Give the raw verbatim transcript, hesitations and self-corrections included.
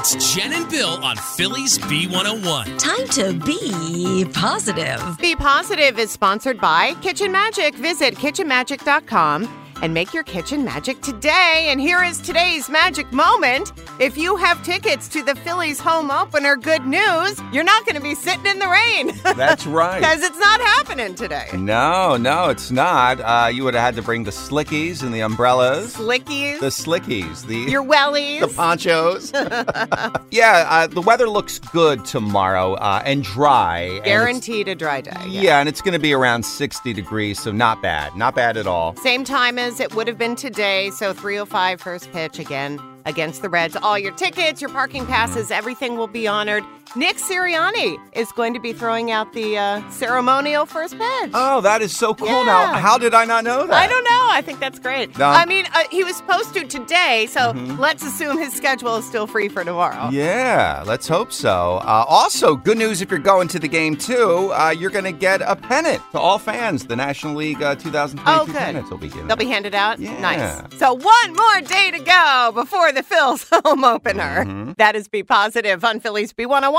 It's Jen and Bill on Philly's B one oh one. Time to be positive. Be Positive is sponsored by Kitchen Magic. Visit kitchen magic dot com and make your kitchen magic today. And here is today's magic moment. If you have tickets to the Phillies home opener, good news, you're not going to be sitting in the rain. That's right. Because it's not happening today. No, no, it's not. Uh, you would have had to bring the slickies and the umbrellas. Slickies? The slickies. The, your wellies. The ponchos. yeah, uh, the weather looks good tomorrow uh, and dry. Guaranteed and a dry day. Yeah, yeah and it's going to be around sixty degrees, so not bad. Not bad at all. Same time as it would have been today, so three oh five first pitch again against the Reds. All your tickets, your parking passes, everything will be honored. Nick Sirianni is going to be throwing out the uh, ceremonial first pitch. Oh, that is so cool. Yeah. Now, how did I not know that? I don't know. I think that's great. No. I mean, uh, he was supposed to today, so mm-hmm. let's assume his schedule is still free for tomorrow. Yeah, let's hope so. Uh, also, good news if you're going to the game, too. Uh, you're going to get a pennant to all fans. The National League uh, twenty twenty-two oh, pennants will be given. They'll out. be handed out? Yeah. Nice. So one more day to go before the Phil's home opener. Mm-hmm. That is Be Positive on Philly's B one oh one.